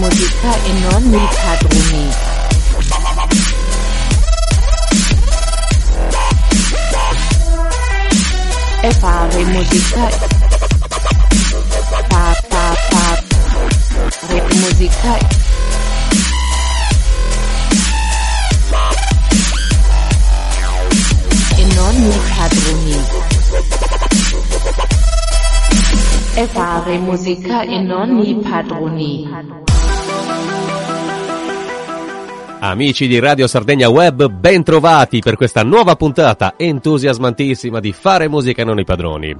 Musica e Non i Padroni. E Fare Musica Fare Musica e Non i Padroni. E Fare Musica e Non i Padroni. Amici di Radio Sardegna Web, ben trovati per questa nuova puntata entusiasmantissima di Fare Musica e Non i Padroni.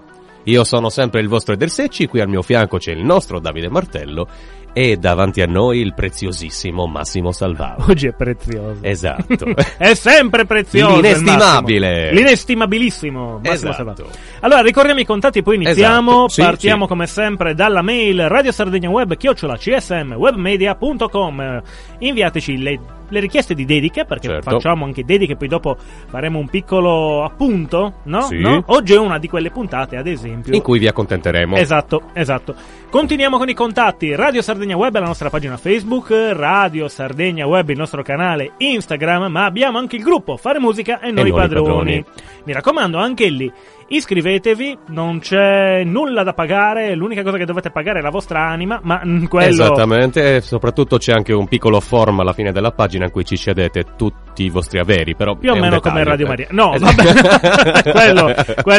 Io sono sempre il vostro Edersecci, qui al mio fianco c'è il nostro Davide Martello e davanti a noi il preziosissimo Massimo Salvato. Oggi è prezioso. Esatto. È sempre prezioso. L'inestimabile. L'inestimabilissimo Massimo, esatto. Salvato. Allora, ricordiamo i contatti e poi iniziamo. Esatto. Sì, partiamo come sempre dalla mail radiosardegnaweb@csmwebmedia.com. Inviateci le richieste di dediche, perché certo, facciamo anche dediche, poi dopo faremo un piccolo appunto, no? Sì. No? Oggi è una di quelle puntate, ad esempio, in cui vi accontenteremo. Esatto, esatto. Continuiamo con i contatti. Radio Sardegna Web è la nostra pagina Facebook, Radio Sardegna Web il nostro canale Instagram, ma abbiamo anche il gruppo Fare Musica e Noi Padroni. Mi raccomando, anche lì iscrivetevi, non c'è nulla da pagare, l'unica cosa che dovete pagare è la vostra anima, ma quello... Esattamente, soprattutto c'è anche un piccolo form alla fine della pagina in cui ci cedete tutti i vostri averi, però più o meno come Radio Maria. No, vabbè, quello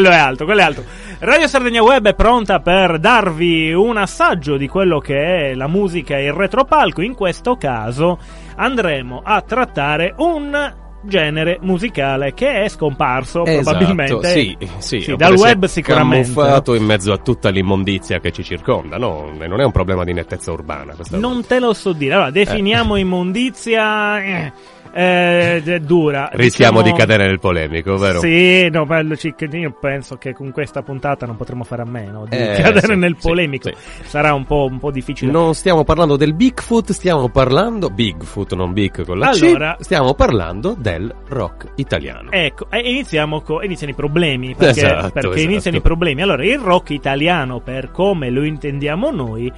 è altro, quello è altro. Radio Sardegna Web è pronta per darvi un assaggio di quello che è la musica e il retropalco. In questo caso andremo a trattare un genere musicale che è scomparso, esatto, probabilmente sì, dal web, sicuramente camuffato in mezzo a tutta l'immondizia che ci circonda, no? Non è un problema di nettezza urbana, non volta te lo so dire. Allora definiamo immondizia dura, rischiamo, diciamo, di cadere nel polemico, vero? Sì, no, bello, io penso che con questa puntata non potremo fare a meno di cadere nel polemico, sì. Sarà un po' difficile. Non stiamo parlando del Bigfoot, stiamo parlando Bigfoot, non Big con la C, stiamo parlando del rock italiano. Ecco, e iniziano i problemi, perché iniziano i problemi. Allora, il rock italiano, per come lo intendiamo noi,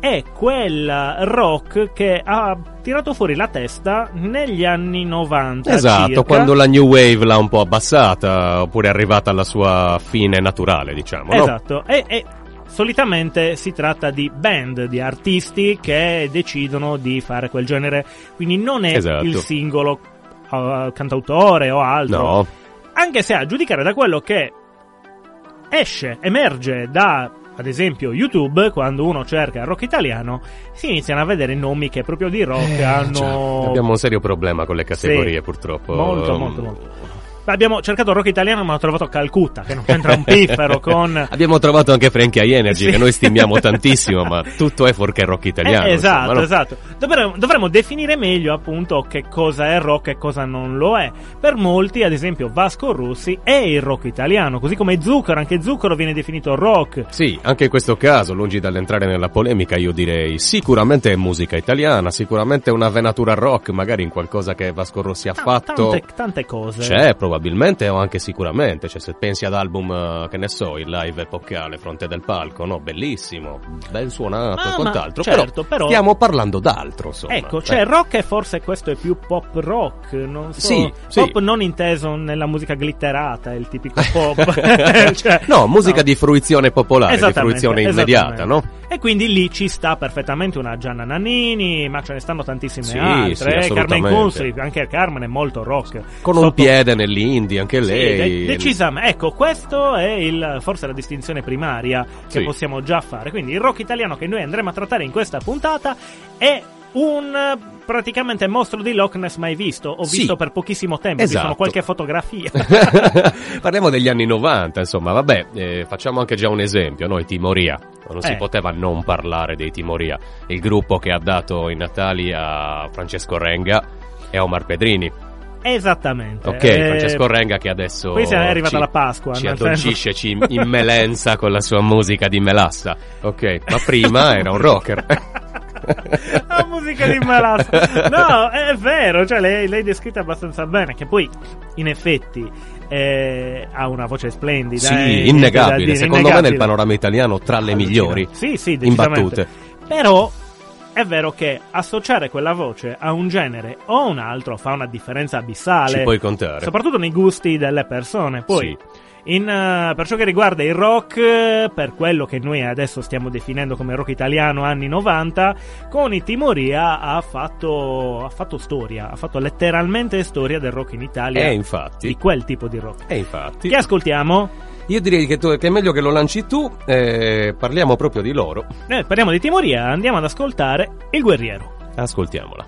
è quel rock che ha tirato fuori la testa negli anni 90, esatto, circa, quando la new wave l'ha un po' abbassata, oppure è arrivata alla sua fine naturale, diciamo, esatto, no? E solitamente si tratta di band, di artisti che decidono di fare quel genere, quindi non è, esatto, il singolo cantautore o altro, no. Anche se, a giudicare da quello che emerge da, ad esempio, YouTube, quando uno cerca rock italiano si iniziano a vedere nomi che proprio di rock hanno... Cioè, abbiamo un serio problema con le categorie, sì, purtroppo. Molto. Abbiamo cercato rock italiano, ma ho trovato Calcutta, che non c'entra un piffero con... Abbiamo trovato anche Frankie Energy, sì, che noi stimiamo tantissimo, ma tutto è fuorché rock italiano. Esatto, insomma, no? Esatto. Dovremmo definire meglio, appunto, che cosa è rock e cosa non lo è. Per molti, ad esempio, Vasco Rossi è il rock italiano, così come Zucchero. Anche Zucchero viene definito rock. Sì, anche in questo caso, lungi dall'entrare nella polemica, io direi sicuramente è musica italiana, sicuramente è una venatura rock, magari in qualcosa che Vasco Rossi ha fatto. Tante cose. C'è, probabilmente o anche sicuramente, cioè se pensi ad album, che ne so, il live epocale Fronte del Palco, no? Bellissimo, ben suonato, quant'altro, certo, però stiamo parlando d'altro, insomma. Ecco, cioè rock, e forse questo è più pop rock, non so, sì, pop, sì, non inteso nella musica glitterata, il tipico pop. Cioè, no, musica, no, di fruizione popolare, di fruizione immediata, no? E quindi lì ci sta perfettamente una Gianna Nannini, ma ce ne stanno tantissime, sì, altre, sì, Carmen Consoli, anche Carmen è molto rock. Con un piede nell'indice, anche lei, sì, decisamente. Ecco, questo è forse la distinzione primaria che, sì, possiamo già fare. Quindi il rock italiano che noi andremo a trattare in questa puntata è un praticamente mostro di Loch Ness mai visto, ho, sì, visto per pochissimo tempo, esatto, ci sono qualche fotografia. Parliamo degli anni 90, insomma, vabbè, facciamo anche già un esempio, no? I Timoria, non si poteva non parlare dei Timoria, il gruppo che ha dato i natali a Francesco Renga e Omar Pedrini. Esattamente. Ok, Francesco Renga, che adesso poi è arrivata la Pasqua, ci addolcisce, ci immelenza con la sua musica di melassa. Ok, ma prima era un rocker. La musica di melassa. No, è vero, cioè l'hai descritta abbastanza bene, che poi in effetti ha una voce splendida. Sì, innegabile, secondo me nel panorama italiano tra le migliori. Sì, decisamente. Imbattute. Però è vero che associare quella voce a un genere o a un altro fa una differenza abissale. Ci puoi contare. Soprattutto nei gusti delle persone. Poi, per ciò che riguarda il rock, per quello che noi adesso stiamo definendo come rock italiano anni 90, con i Timoria ha fatto storia, ha fatto letteralmente storia del rock in Italia. Infatti. Di quel tipo di rock. Infatti. Che ascoltiamo? Io direi che è meglio che lo lanci tu, parliamo proprio di loro. Parliamo di Timoria, andiamo ad ascoltare Il Guerriero. Ascoltiamola.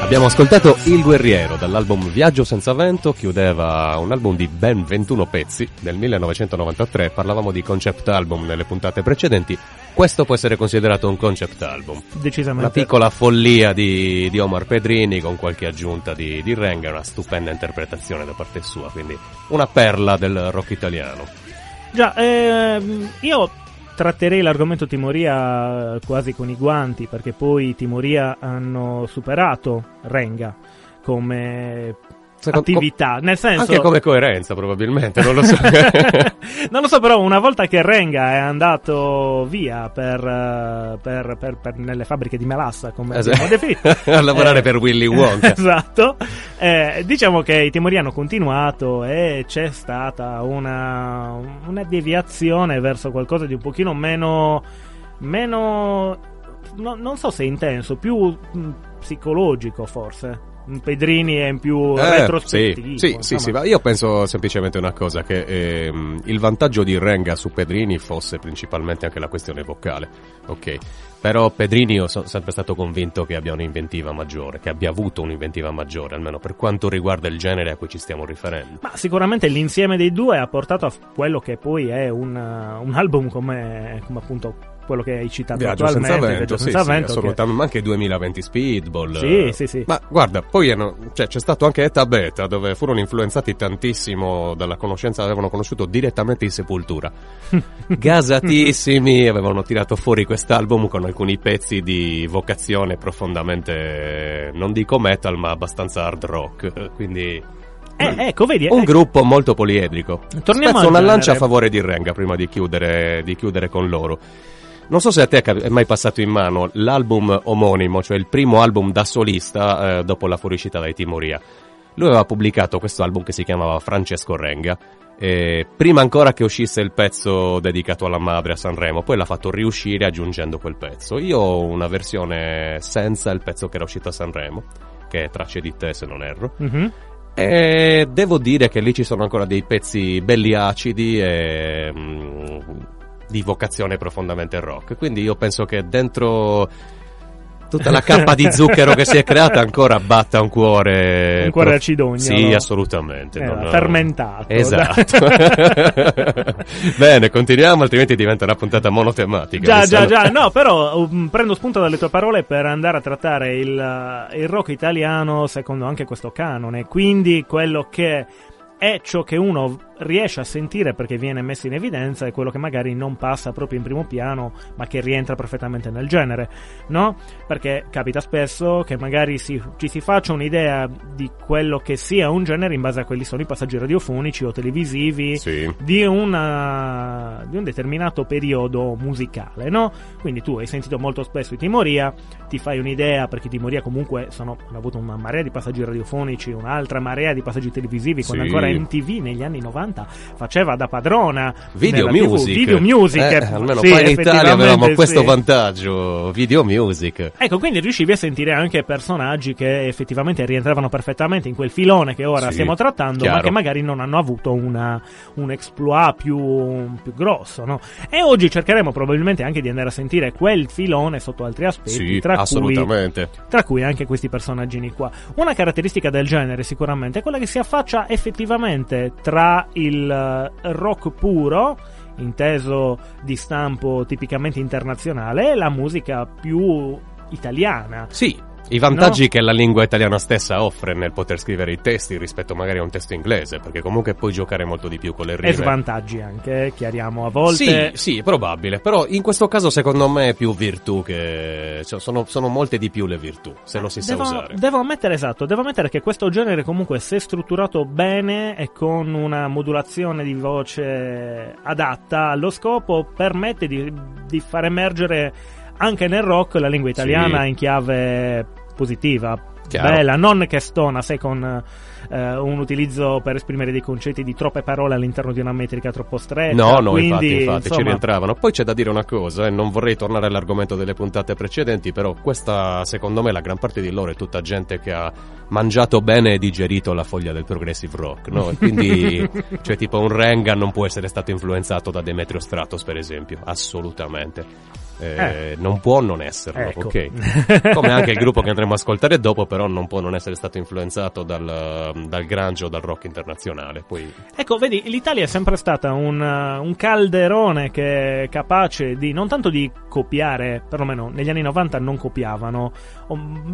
Abbiamo ascoltato Il Guerriero dall'album Viaggio Senza Vento, chiudeva un album di ben 21 pezzi del 1993, parlavamo di concept album nelle puntate precedenti, questo può essere considerato un concept album. Decisamente. Una piccola follia di Omar Pedrini con qualche aggiunta di Renga, una stupenda interpretazione da parte sua, quindi una perla del rock italiano. Già, io tratterei l'argomento Timoria quasi con i guanti, perché poi Timoria hanno superato Renga come attività, nel senso anche come coerenza probabilmente, non lo so. Non lo so, però una volta che Renga è andato via per nelle fabbriche di melassa, come abbiamo definito, a lavorare per Willy Wonka. Esatto. Diciamo che i Timoria hanno continuato e c'è stata una deviazione verso qualcosa di un pochino meno no, non so se intenso, più psicologico forse. Pedrini è in più retrospettivo. Sì, ma io penso semplicemente una cosa, che il vantaggio di Renga su Pedrini fosse principalmente anche la questione vocale, ok? Però Pedrini io sono sempre stato convinto che abbia un'inventiva maggiore, che abbia avuto un'inventiva maggiore, almeno per quanto riguarda il genere a cui ci stiamo riferendo. Ma sicuramente l'insieme dei due ha portato a quello che poi è un album come appunto quello che hai citato attualmente, Viaggio senza vento, assolutamente, ma anche 2020 Speedball. Sì. Ma guarda, poi c'è stato anche Etta Beta, dove furono influenzati tantissimo dalla conoscenza, avevano conosciuto direttamente i Sepultura. Gasatissimi, avevano tirato fuori quest'album con alcuni pezzi di vocazione profondamente, non dico metal, ma abbastanza hard rock. Quindi Ecco, vedi, un gruppo molto poliedrico. Torniamo spezzo una lancia a favore di Renga prima di chiudere con loro. Non so se a te è mai passato in mano l'album omonimo, cioè il primo album da solista dopo la fuoriuscita dai Timoria. Lui aveva pubblicato questo album che si chiamava Francesco Renga, prima ancora che uscisse il pezzo dedicato alla madre a Sanremo, poi l'ha fatto riuscire aggiungendo quel pezzo. Io ho una versione senza il pezzo che era uscito a Sanremo, che è Tracce di te, se non erro. Mm-hmm. E devo dire che lì ci sono ancora dei pezzi belli acidi e di vocazione profondamente rock. Quindi io penso che dentro tutta la cappa di zucchero che si è creata ancora batta un cuore acidogno, sì, no? Assolutamente non... fermentato, esatto. Bene, continuiamo, altrimenti diventa una puntata monotematica. Già no, però prendo spunto dalle tue parole per andare a trattare il rock italiano secondo anche questo canone, quindi quello che è ciò che uno riesce a sentire perché viene messo in evidenza e quello che magari non passa proprio in primo piano ma che rientra perfettamente nel genere, no? Perché capita spesso che magari ci si faccia un'idea di quello che sia un genere in base a quelli sono i passaggi radiofonici o televisivi, sì, di un determinato periodo musicale, no? Quindi tu hai sentito molto spesso i Timoria, ti fai un'idea perché i Timoria comunque hanno avuto una marea di passaggi radiofonici, un'altra marea di passaggi televisivi, sì, quando ancora MTV negli anni 90 faceva da padrona video music almeno sì, qua in Italia avevamo questo vantaggio, video music, ecco, quindi riuscivi a sentire anche personaggi che effettivamente rientravano perfettamente in quel filone che ora stiamo trattando, chiaro, ma che magari non hanno avuto un exploit più grosso, no? E oggi cercheremo probabilmente anche di andare a sentire quel filone sotto altri aspetti, sì, tra cui anche questi personaggini qua. Una caratteristica del genere sicuramente è quella che si affaccia effettivamente tra il rock puro, inteso di stampo tipicamente internazionale, e la musica più italiana. Sì, i vantaggi, no? Che la lingua italiana stessa offre nel poter scrivere i testi rispetto magari a un testo inglese, perché comunque puoi giocare molto di più con le rime. E svantaggi anche, chiariamo a volte. Sì, probabile, però in questo caso secondo me è più virtù che... cioè, sono molte di più le virtù, se lo si sa usare. Devo ammettere che questo genere comunque, se strutturato bene e con una modulazione di voce adatta allo scopo, permette di far emergere anche nel rock la lingua italiana, sì, in chiave positiva, chiaro, bella, non che stona se con un utilizzo per esprimere dei concetti di troppe parole all'interno di una metrica troppo stretta. No, quindi, infatti insomma... ci rientravano. Poi c'è da dire una cosa, non vorrei tornare all'argomento delle puntate precedenti, però questa secondo me la gran parte di loro è tutta gente che ha mangiato bene e digerito la foglia del progressive rock, no? E quindi cioè tipo un Renga non può essere stato influenzato da Demetrio Stratos, per esempio, assolutamente. Non può non esserlo, ecco. Ok. Come anche il gruppo che andremo a ascoltare dopo, però non può non essere stato influenzato dal grunge o dal rock internazionale. Poi... ecco, vedi, l'Italia è sempre stata un calderone che è capace di non tanto di copiare, perlomeno negli anni 90 non copiavano,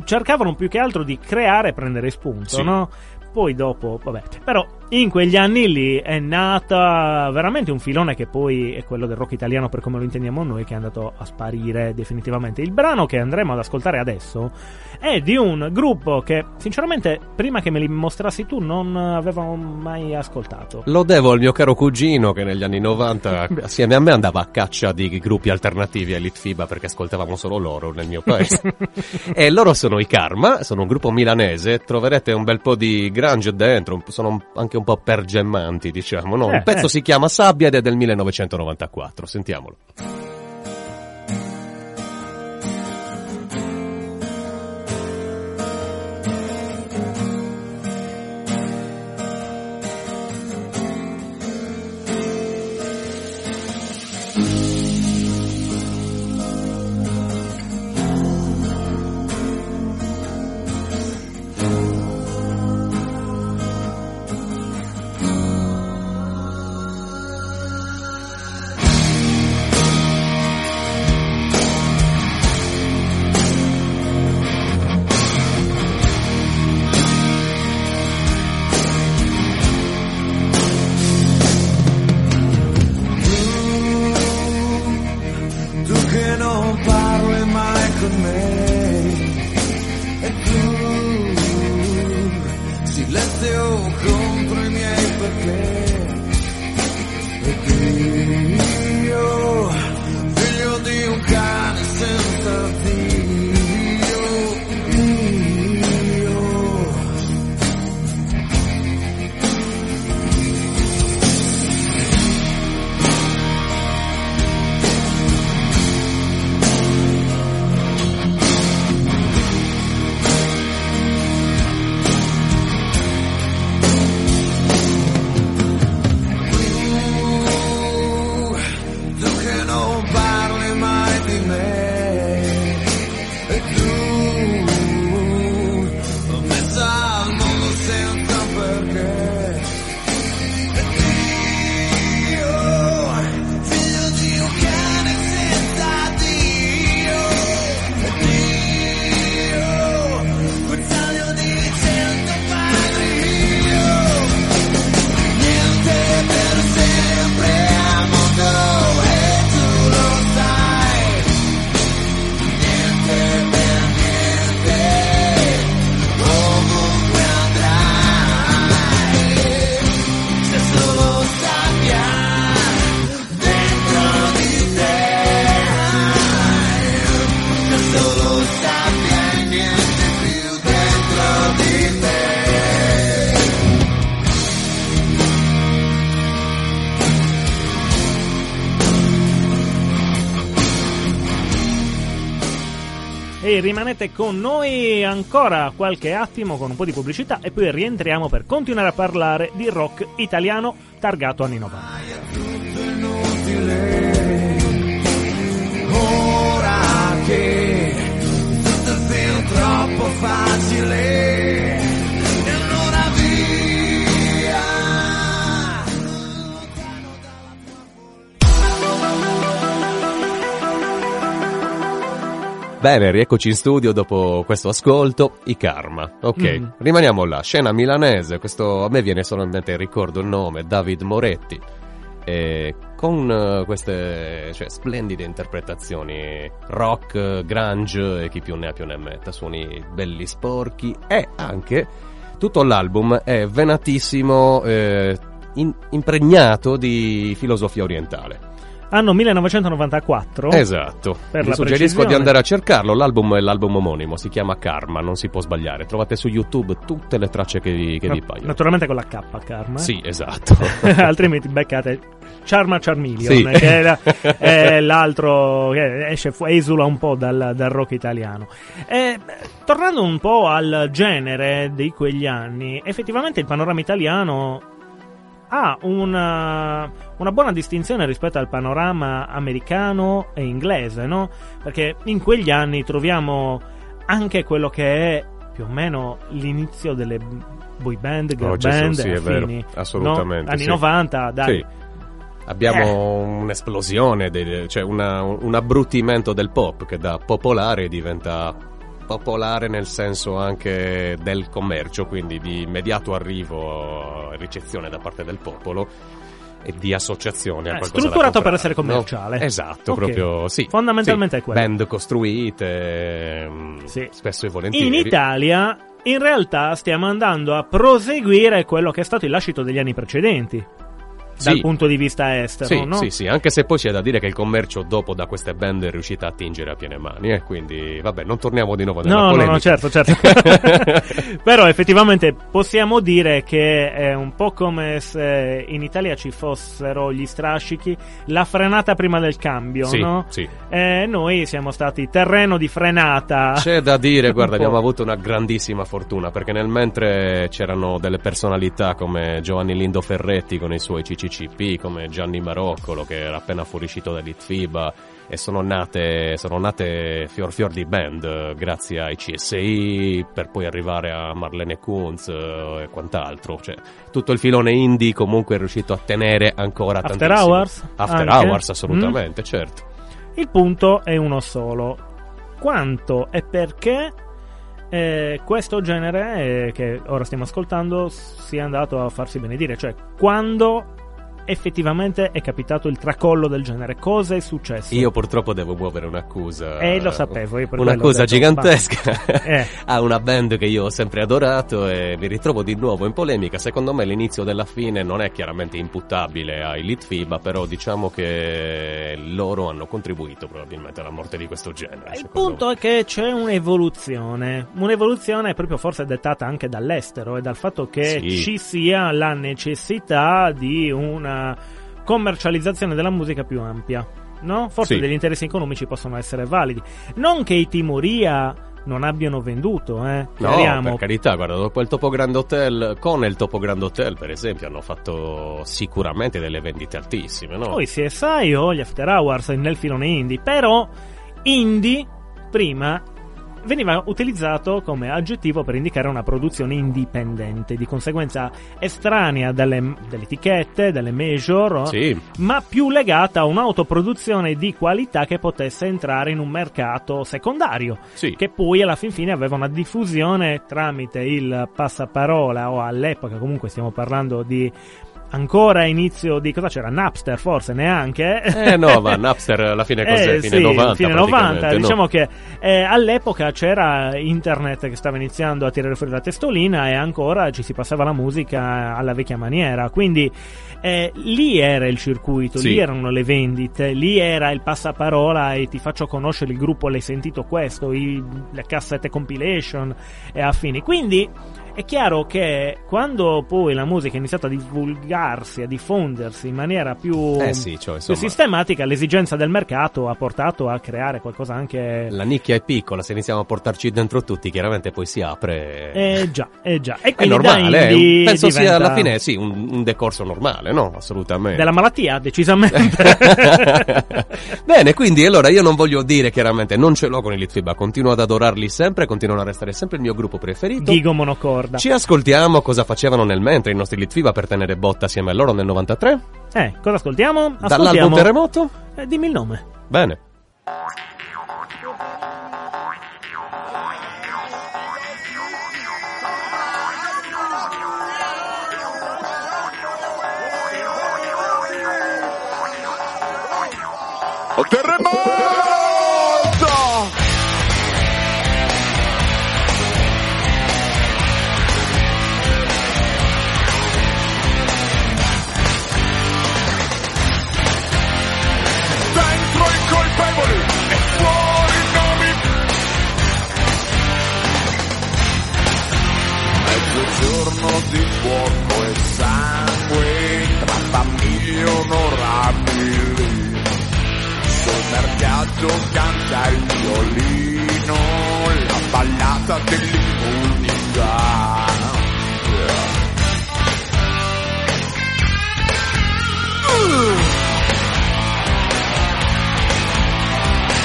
cercavano più che altro di creare e prendere spunto, sì, no? Poi dopo, vabbè, però in quegli anni lì è nata veramente un filone che poi è quello del rock italiano per come lo intendiamo noi, che è andato a sparire definitivamente. Il brano che andremo ad ascoltare adesso è di un gruppo che sinceramente prima che me li mostrassi tu non avevo mai ascoltato. Lo devo al mio caro cugino che negli anni 90 assieme a me andava a caccia di gruppi alternativi a Litfiba perché ascoltavamo solo loro nel mio paese. E loro sono i Karma, sono un gruppo milanese, troverete un bel po' di grunge dentro, sono anche un po' pergemmanti, diciamo, no? Un pezzo si chiama Sabbia ed è del 1994, sentiamolo. quindi rimanete con noi ancora qualche attimo con un po' di pubblicità e poi rientriamo per continuare a parlare di rock italiano targato anni 90. Troppo facile, e allora via. Bene, rieccoci in studio dopo questo ascolto, i Karma. Ok, rimaniamo là, scena milanese. Questo a me viene solamente, ricordo il nome, David Moretti, e con queste, cioè, splendide interpretazioni rock, grunge e chi più ne metta, suoni belli sporchi, e anche tutto l'album è venatissimo, impregnato di filosofia orientale. Anno 1994. Esatto. Vi suggerisco di andare a cercarlo. L'album è l'album omonimo, si chiama Karma, non si può sbagliare. Trovate su YouTube tutte le tracce che vi paiono. Naturalmente con la K, Karma. Sì, esatto. Altrimenti beccate Charma Charmillion, sì, che è l'altro che esula un po' dal rock italiano. Tornando un po' al genere di quegli anni, effettivamente il panorama italiano ha una buona distinzione rispetto al panorama americano e inglese, no? Perché in quegli anni troviamo anche quello che è più o meno l'inizio delle boy band, girl band, sì, è vero, assolutamente, no? Anni 90, dai. Sì. Abbiamo un'esplosione, cioè un abbrutimento del pop, che da popolare diventa popolare nel senso anche del commercio, quindi di immediato arrivo, ricezione da parte del popolo e di associazione a qualcosa strutturato da per essere commerciale, no? Esatto, okay. Proprio sì, fondamentalmente sì, è quello, band costruite, sì, spesso e volentieri. In Italia in realtà stiamo andando a proseguire quello che è stato il lascito degli anni precedenti dal, sì, punto di vista estero, sì, no? Sì, sì, anche se poi c'è da dire che il commercio dopo da queste band è riuscita a attingere a piene mani, quindi vabbè, non torniamo di nuovo nella polemica. No, certo. Però effettivamente possiamo dire che è un po' come se in Italia ci fossero gli strascichi, la frenata prima del cambio, sì, no? Sì. Noi siamo stati terreno di frenata. C'è da dire, guarda, abbiamo avuto una grandissima fortuna, perché nel mentre c'erano delle personalità come Giovanni Lindo Ferretti con i suoi CCCP, come Gianni Maroccolo, che era appena fuoriuscito da Litfiba, e sono nate fior di band grazie ai CSI, per poi arrivare a Marlene Kunz e quant'altro, cioè tutto il filone indie comunque è riuscito a tenere ancora tantissimo. After Hours assolutamente, certo. Il punto è uno solo: quanto e perché questo genere che ora stiamo ascoltando sia andato a farsi benedire, cioè quando effettivamente è capitato il tracollo del genere, cosa è successo? Io purtroppo devo muovere un'accusa, lo sapevo, un'accusa gigantesca a una band che io ho sempre adorato, e mi ritrovo di nuovo in polemica. Secondo me l'inizio della fine non è chiaramente imputabile ai Litfiba, però diciamo che loro hanno contribuito probabilmente alla morte di questo genere. Il punto è che c'è un'evoluzione proprio forse dettata anche dall'estero e dal fatto che ci sia la necessità di una commercializzazione della musica più ampia, no? Forse degli interessi economici possono essere validi. Non che i Timoria non abbiano venduto, No, per carità, guarda, dopo il Topo Grand Hotel, con il Topo Grand Hotel, per esempio, hanno fatto sicuramente delle vendite altissime, no? Poi CSI o gli After Hours nel filone indie, però indie prima veniva utilizzato come aggettivo per indicare una produzione indipendente, di conseguenza estranea dalle etichette, dalle major, ma più legata a un'autoproduzione di qualità che potesse entrare in un mercato secondario, che poi alla fin fine aveva una diffusione tramite il passaparola, o all'epoca comunque stiamo parlando di ancora inizio di cosa c'era? Napster forse neanche? No, ma Napster alla fine cos'è? Fine 90. Fine 90, diciamo, no? Che all'epoca c'era internet che stava iniziando a tirare fuori la testolina, e ancora ci si passava la musica alla vecchia maniera, quindi lì era il circuito, lì erano le vendite, lì era il passaparola e ti faccio conoscere il gruppo, l'hai sentito questo, le cassette compilation e affini, quindi È chiaro che quando poi la musica è iniziata a divulgarsi, a diffondersi in maniera più, più sistematica, l'esigenza del mercato ha portato a creare qualcosa anche... La nicchia è piccola, se iniziamo a portarci dentro tutti, chiaramente poi si apre... Eh già. E quindi è normale, penso diventa... sia alla fine sì, un decorso normale, no? Assolutamente. Della malattia, decisamente. Bene, quindi allora io non voglio dire chiaramente, non ce l'ho con i Litfiba, continuo ad adorarli sempre, continuano a restare sempre il mio gruppo preferito. Digo monocorda. Ci ascoltiamo cosa facevano nel mentre i nostri Litfiba per tenere botta assieme a loro nel 93. Cosa ascoltiamo? Dall'album Terremoto? Dimmi il nome. Bene. Terremoto! Dentro i colpevoli e fuori i nomi. Mezzogiorno di fuoco e sangue tra famiglie onorabili. Sul mercato canta il violino, la ballata dell'immunità.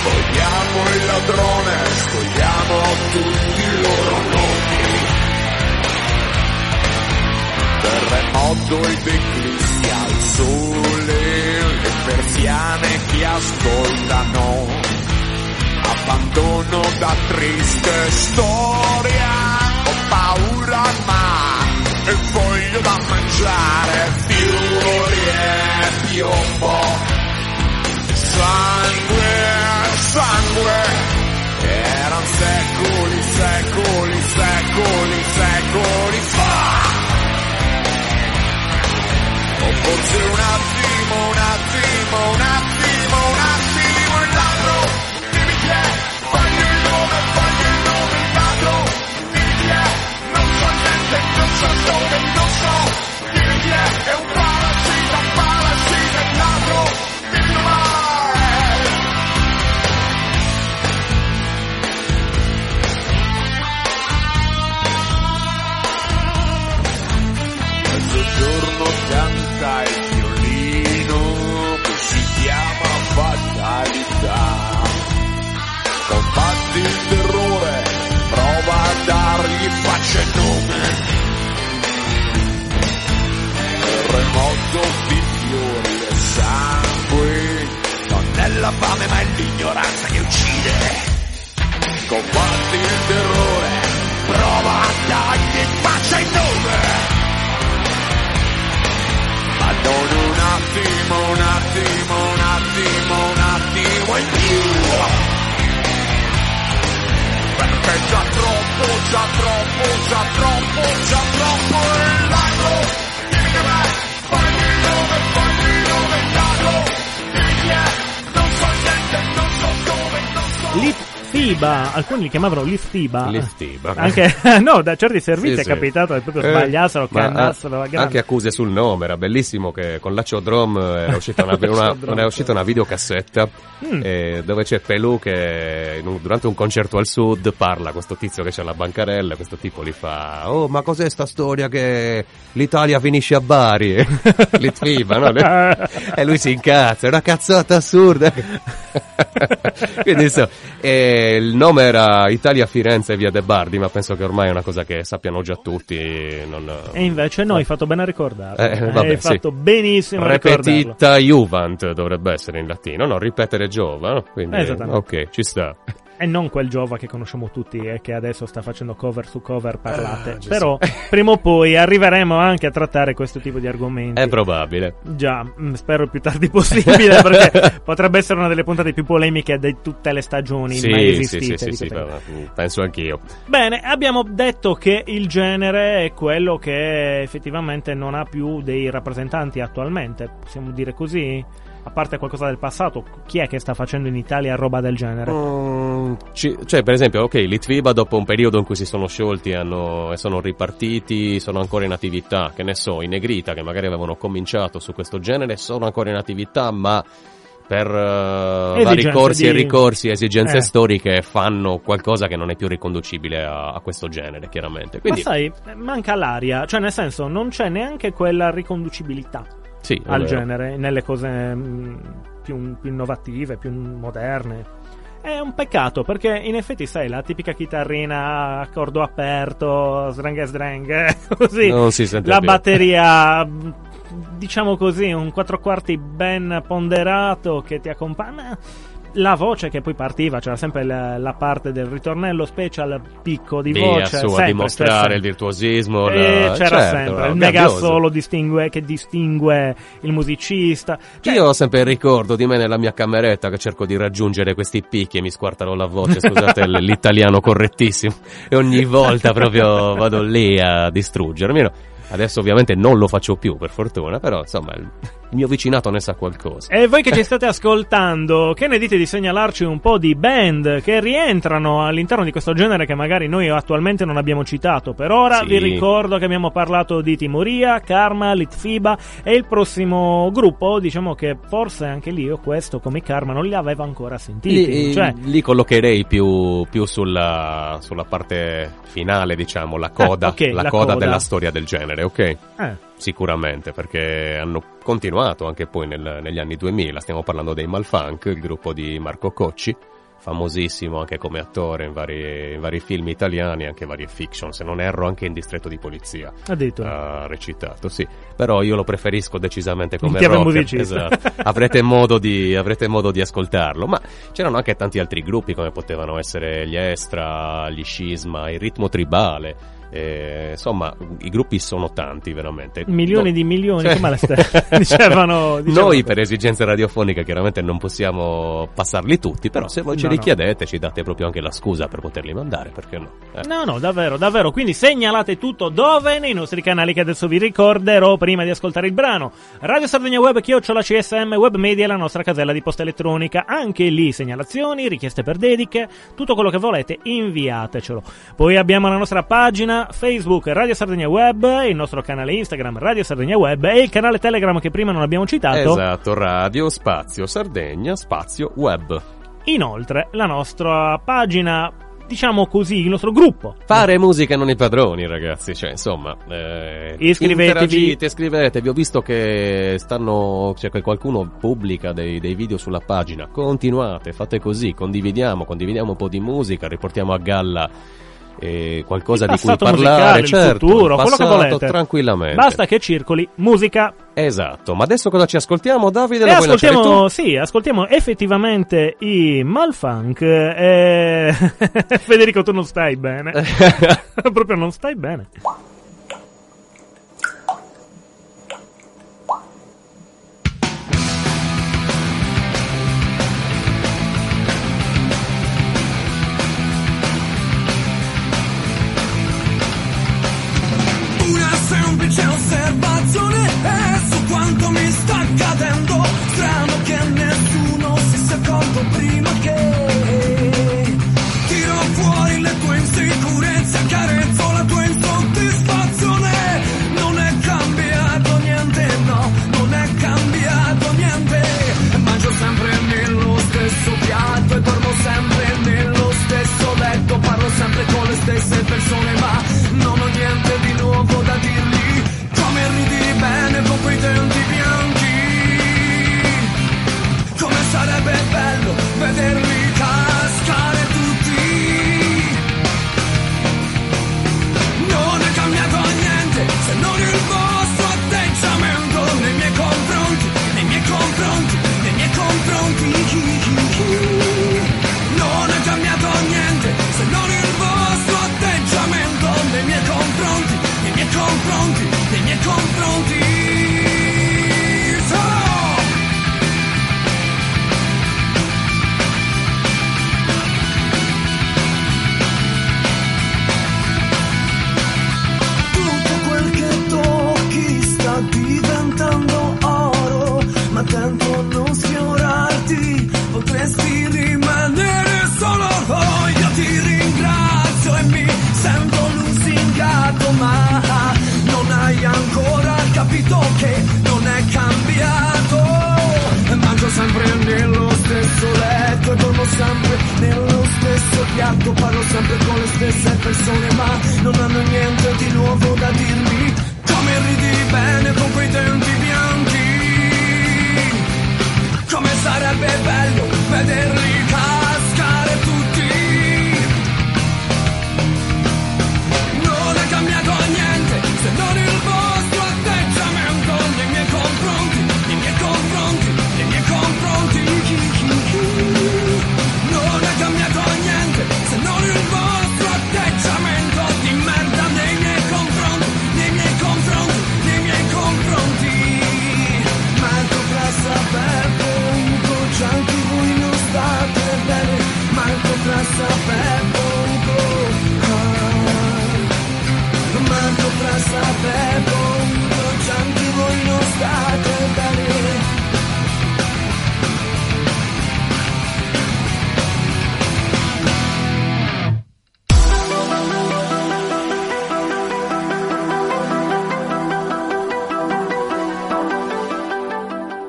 Vogliamo il ladrone, scogliamo tutti i loro nomi. Terremoto ed eclissi al sole, le persiane che ascoltano, abbandono da triste storia, ho paura ma e voglio da mangiare, furia e piombo, sangue, erano secoli fa. Forse un attimo, il ladro, dimmi chi è, voglio il nome, il ladro, dimmi chi è, non so niente, non so, dimmi chi è un parassita, il ladro, dimmi mai. Mezzogiorno pianto. Il violino che si chiama fatalità. Combatti il terrore, prova a dargli faccia e nome. Terremoto di fiori e sangue, non è la fame ma è l'ignoranza che uccide. Combatti il terrore, prova a dargli faccia e nome. Solo un attimo in più. Perché già troppo il lago. Dimmi che me, fammi il nome il lago. Dimmi chi è, non so niente, non so dove. Litfiba, alcuni li chiamavano Litfiba. Anche no, da certi servizi sì. È capitato che proprio sbagliassero, che andassero anche accuse sul nome. Era bellissimo che con la Chodrom era uscita una videocassetta dove c'è Pelù che durante un concerto al sud parla questo tizio che c'ha la bancarella, questo tipo gli fa: "Oh, ma cos'è sta storia che l'Italia finisce a Bari?" Litfiba, no? E lui si incazza, è una cazzata assurda. Quindi insomma, il nome era Italia Firenze e Via De Bardi, ma penso che ormai è una cosa che sappiano già tutti. E invece no, hai fatto bene a ricordarlo. Fatto benissimo. Repetita Juvent dovrebbe essere in latino, no? Ripetere Giova. Quindi, ok, ci sta. E non quel Giova che conosciamo tutti e che adesso sta facendo cover su cover parlate. Però prima o poi arriveremo anche a trattare questo tipo di argomenti. È probabile. Già, spero il più tardi possibile perché potrebbe essere una delle puntate più polemiche di tutte le stagioni mai esistite. Sì, penso anch'io. Bene, abbiamo detto che il genere è quello che effettivamente non ha più dei rappresentanti attualmente, possiamo dire così? a parte qualcosa del passato, chi è che sta facendo in Italia roba del genere? Cioè, per esempio, ok, Litfiba dopo un periodo in cui si sono sciolti e sono ripartiti, sono ancora in attività, che ne so, i Negrita, che magari avevano cominciato su questo genere, sono ancora in attività, ma per vari corsi e ricorsi, esigenze storiche, fanno qualcosa che non è più riconducibile a questo genere, chiaramente. Quindi, ma sai, manca l'aria, cioè nel senso non c'è neanche quella riconducibilità al genere nelle cose più innovative, più moderne. È un peccato, perché in effetti, sai, la tipica chitarrina a cordo aperto, sdreng sdreng, così, non si sente la più. Batteria, diciamo così, un quattro quarti ben ponderato che ti accompagna, la voce che poi partiva, c'era sempre la parte del ritornello special, picco di voce a dimostrare il virtuosismo, c'era sempre il mega solo che distingue il musicista. Cioè, io ho sempre il ricordo di me nella mia cameretta che cerco di raggiungere questi picchi e mi squartano la voce, scusate l'italiano correttissimo, e ogni volta proprio vado lì a distruggermi. Adesso ovviamente non lo faccio più, per fortuna, però insomma il mio vicinato ne sa qualcosa. E voi che ci state ascoltando, che ne dite di segnalarci un po' di band che rientrano all'interno di questo genere che magari noi attualmente non abbiamo citato? Per ora vi ricordo che abbiamo parlato di Timoria, Karma, Litfiba, e il prossimo gruppo, diciamo che forse anche lì, o questo come Karma, non li avevo ancora sentiti. Li collocherei più sulla parte finale, diciamo, la coda della storia del genere. Sicuramente, perché hanno continuato anche poi negli anni 2000. Stiamo parlando dei Malfunk, il gruppo di Marco Cocci, famosissimo anche come attore in vari film italiani, anche varie fiction, se non erro anche in Distretto di Polizia ha recitato, però io lo preferisco decisamente come rock. Esatto. avrete modo di ascoltarlo, ma c'erano anche tanti altri gruppi, come potevano essere gli Estra, gli Scisma, il Ritmo Tribale. Insomma, i gruppi sono tanti, veramente milioni, cioè, come la dicevano noi, per esigenze radiofoniche chiaramente non possiamo passarli tutti, però se voi ce li chiedete ci date proprio anche la scusa per poterli mandare, perché no. No, davvero, quindi segnalate tutto dove? Nei nostri canali, che adesso vi ricorderò prima di ascoltare il brano. Radio Sardegna Web @CSM Web Media, la nostra casella di posta elettronica, anche lì segnalazioni, richieste per dediche, tutto quello che volete inviatecelo. Poi abbiamo la nostra pagina Facebook Radio Sardegna Web, il nostro canale Instagram Radio Sardegna Web e il canale Telegram che prima non abbiamo citato. Esatto, Radio _ Sardegna _ Web. Inoltre la nostra pagina, diciamo così, il nostro gruppo Fare Musica e Non i Padroni, ragazzi, cioè insomma, iscrivetevi, ho visto che che qualcuno pubblica dei video sulla pagina, continuate, fate così, condividiamo un po' di musica, riportiamo a galla qualcosa di cui parlare, certo, il futuro, passato, quello che volete, tranquillamente, basta che circoli musica. Esatto, ma adesso cosa ci ascoltiamo, Davide? Lo puoi lasciare tu? Sì, ascoltiamo effettivamente i Malfunk. Federico, tu non stai bene. Proprio non stai bene. C'è osservazione e su quanto mi sta cadendo, strano che nessuno si sia accorto prima che tiro fuori le tue insicurezze, accarezzo la tua insoddisfazione. gatto, parlo sempre con le stesse persone ma non hanno niente di nuovo da dirmi. Come ridi bene con quei denti bianchi, come sarebbe bello vederli cascare tutti. Non è cambiato niente se non il vostro atteggiamento nei miei confronti, nei miei confronti, nei miei confronti. Non è cambiato niente se non il vostro atteggiamento di merda nei miei confronti, nei miei confronti, nei miei confronti. Ma dovrà saper poco, già anche voi non state bene. Ma dovrà saper poco, ah. Ma dovrà saper poco, già anche voi non state bene.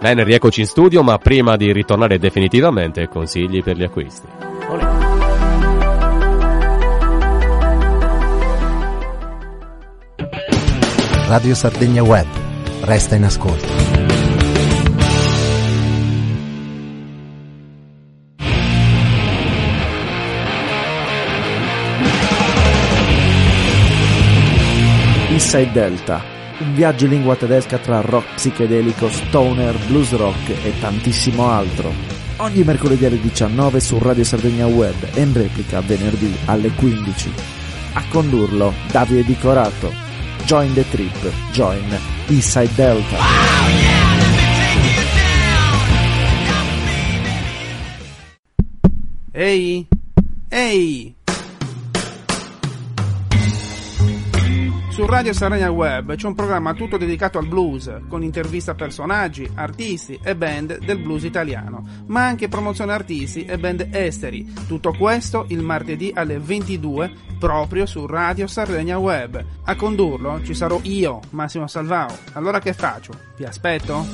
Bene, rieccoci in studio, ma prima di ritornare definitivamente, consigli per gli acquisti. Radio Sardegna Web, resta in ascolto. Inside Delta, un viaggio in lingua tedesca tra rock psichedelico, stoner, blues rock e tantissimo altro. Ogni mercoledì alle 19 su Radio Sardegna Web e in replica venerdì alle 15. A condurlo Davide Di Corato. Join the trip, join Inside Delta. Wow, yeah! Ehi! Ehi! Su Radio Sardegna Web c'è un programma tutto dedicato al blues, con interviste a personaggi, artisti e band del blues italiano, ma anche promozione artisti e band esteri. Tutto questo il martedì alle 22 proprio su Radio Sardegna Web. A condurlo ci sarò io, Massimo Salvato. Allora che faccio? Vi aspetto?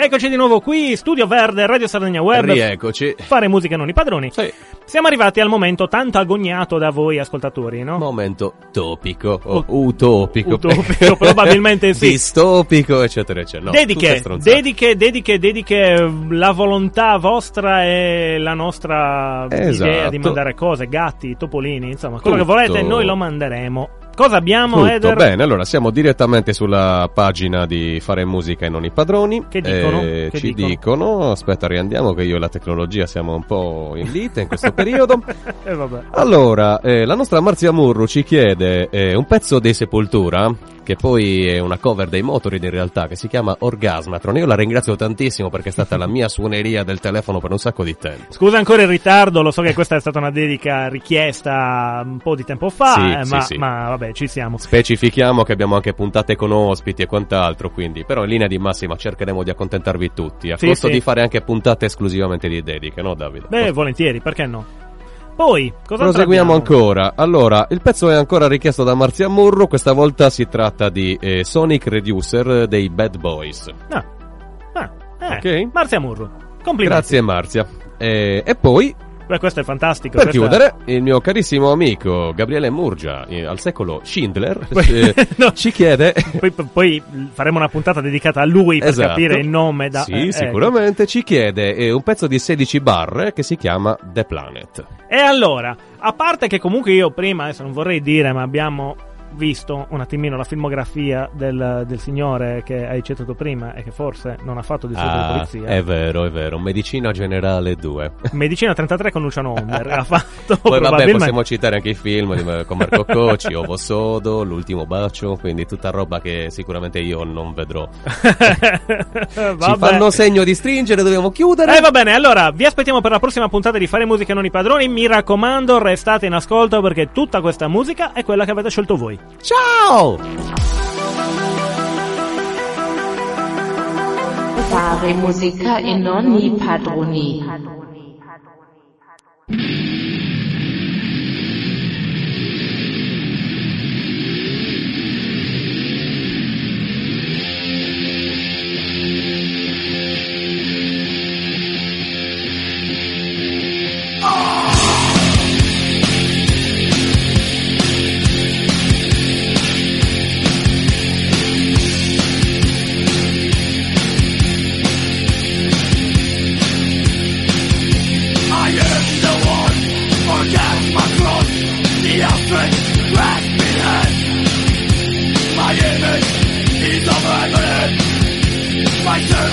Eccoci di nuovo qui, Studio Verde, Radio Sardegna Web. Rieccoci. Fare musica non i padroni. Sì. Siamo arrivati al momento tanto agognato da voi ascoltatori, no? Momento topico o utopico. Utopico, probabilmente sì. Distopico, eccetera, eccetera. No, dediche, la volontà vostra e la nostra idea di mandare cose, gatti, topolini, insomma, quello che volete noi lo manderemo. Cosa abbiamo, Eder? Bene, allora siamo direttamente sulla pagina di Fare Musica e Non i Padroni. Che dicono? Ci dicono, aspetta, riandiamo che io e la tecnologia siamo un po' in lite in questo periodo. Vabbè. Allora, la nostra Marzia Murru ci chiede un pezzo dei Sepultura, che poi è una cover dei Motorid in realtà, che si chiama Orgasmatron. Io la ringrazio tantissimo perché è stata la mia suoneria del telefono per un sacco di tempo. Scusa ancora il ritardo, lo so che questa è stata una dedica richiesta un po' di tempo fa, ma vabbè. Ci siamo. Specifichiamo che abbiamo anche puntate con ospiti e quant'altro, quindi però in linea di massima cercheremo di accontentarvi tutti, a costo di fare anche puntate esclusivamente di dediche, no Davide? Beh, volentieri, perché no? Poi, cosa proseguiamo ancora. Allora, il pezzo è ancora richiesto da Marzia Murro, questa volta si tratta di Sonic Reducer dei Bad Boys. Ok. Marzia Murro, complimenti. Grazie Marzia. E poi... Beh, questo è fantastico. Per chiudere, il mio carissimo amico Gabriele Murgia, al secolo Schindler, ci chiede... Poi faremo una puntata dedicata a lui per capire il nome da... Sì, sicuramente, ci chiede un pezzo di 16 barre che si chiama The Planet. E allora, a parte che comunque io prima, adesso non vorrei dire, ma abbiamo visto un attimino la filmografia del signore che hai citato prima e che forse non ha fatto di solito di polizia. È vero, Medicina Generale 2, Medicina 33 con Luciano Homer ha fatto. Poi vabbè, possiamo citare anche i film con Marco Cocci, Ovo Sodo, L'ultimo bacio, quindi tutta roba che sicuramente io non vedrò. Ci fanno segno di stringere, dobbiamo chiudere. Va bene, allora vi aspettiamo per la prossima puntata di Fare Musica Non i Padroni. Mi raccomando, restate in ascolto perché tutta questa musica è quella che avete scelto voi. Ciao! Fare musica e non i padroni. I'm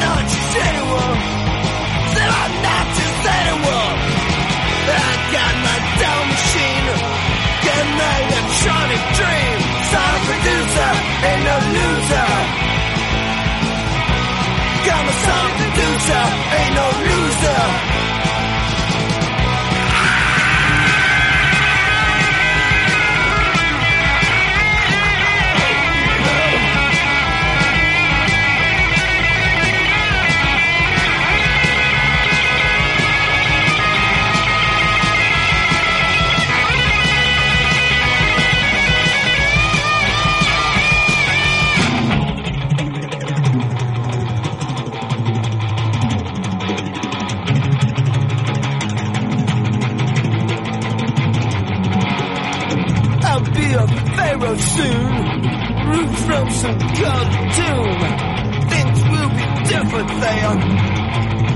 not just anyone. soon. Root from some cold tomb. Things will be different there.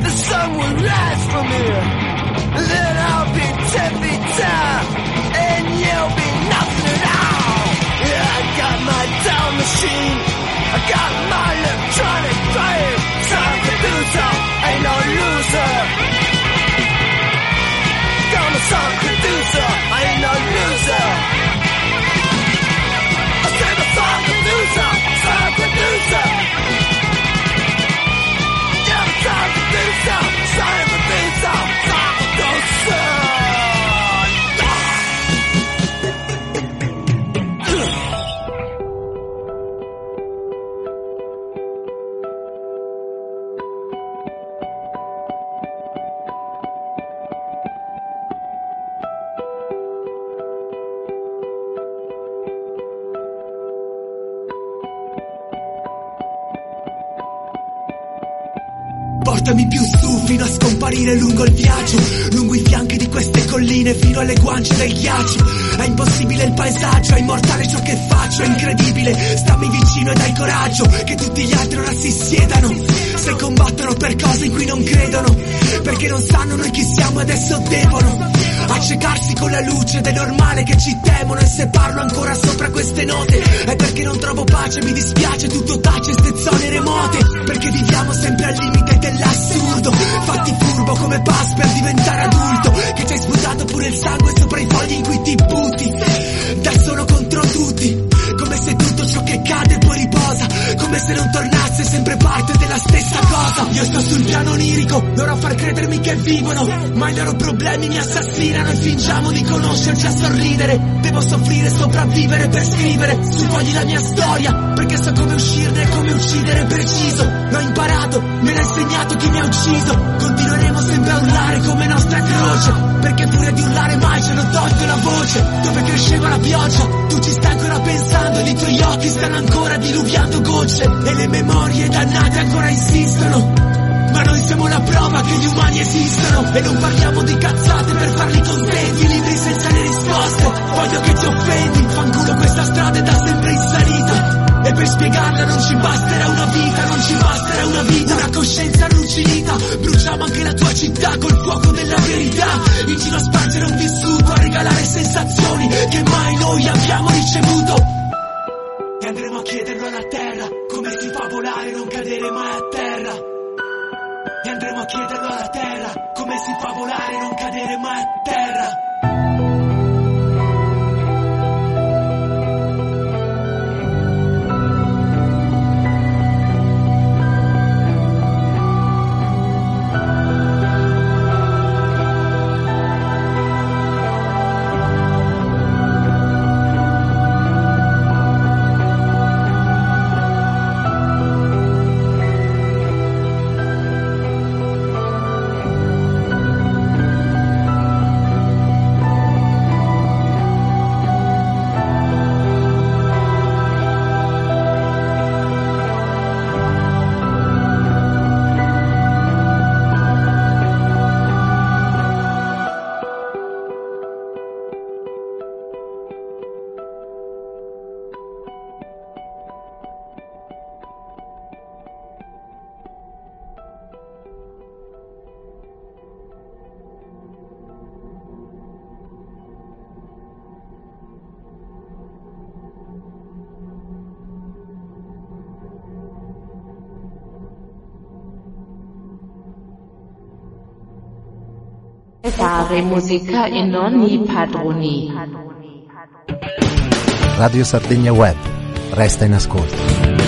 The sun will rise from here. Then I'll be 10 feet tall, and you'll be nothing at all. Yeah, I got my doll machine. I got my electronic brain. Some computer ain't no user. Got a song producer. I ain't no loser. Producer, yeah, the time producer, sign producer, portami più su fino a scomparire lungo il viaggio, lungo i fianchi di queste colline fino alle guance del ghiaccio. È impossibile il paesaggio, è immortale ciò che faccio, è incredibile. Stammi vicino e dai coraggio, che tutti gli altri ora si siedano, se combattono per cose in cui non credono, perché non sanno noi chi siamo e adesso devono accecarsi con la luce ed è normale che ci temono. E se parlo ancora sopra queste note è perché non trovo pace, mi dispiace, tutto tace ste zone remote, perché viviamo sempre al limite dell'assurdo, fatti furbo come pass per diventare adulto, che ci hai sputato pure il sangue sopra i fogli in cui ti butti, da solo contro tutti, come se tutto ciò che cade poi riposa, come se non tornasse sempre parte della stessa cosa. Io sto sul piano onirico, loro a far credermi che vivono, ma i loro problemi mi assassinano e fingiamo di conoscerci a sorridere. Devo soffrire, sopravvivere per scrivere sui fogli la mia storia, perché so come uscirne e come uccidere preciso. L'ho imparato, me l'ha insegnato chi mi ha ucciso. Continueremo sempre a urlare come nostra croce, perché pure di urlare mai ce l'ho tolto la voce. Dove cresceva la pioggia, tu ci stai ancora pensando, i tuoi occhi stanno ancora diluviando gocce, e le memorie dannate ancora insistono, ma noi siamo la prova che gli umani esistono. E non parliamo di cazzate per farli contenti, libri senza le risposte, voglio che ti offendi. Fanculo, questa strada è da sempre insanita, e per spiegarla non ci basterà una vita, non ci basterà una vita. Una coscienza arrugginita, bruciamo anche la tua città col fuoco della verità, in giro a spargere un vissuto, a regalare sensazioni che mai noi abbiamo ricevuto. E andremo a chiederlo alla terra, come si fa a volare e non cadere mai a terra. E andremo a chiederlo alla terra, come si fa a volare e non cadere mai a terra. Fare musica e non i padroni. Radio Sardegna Web, resta in ascolto.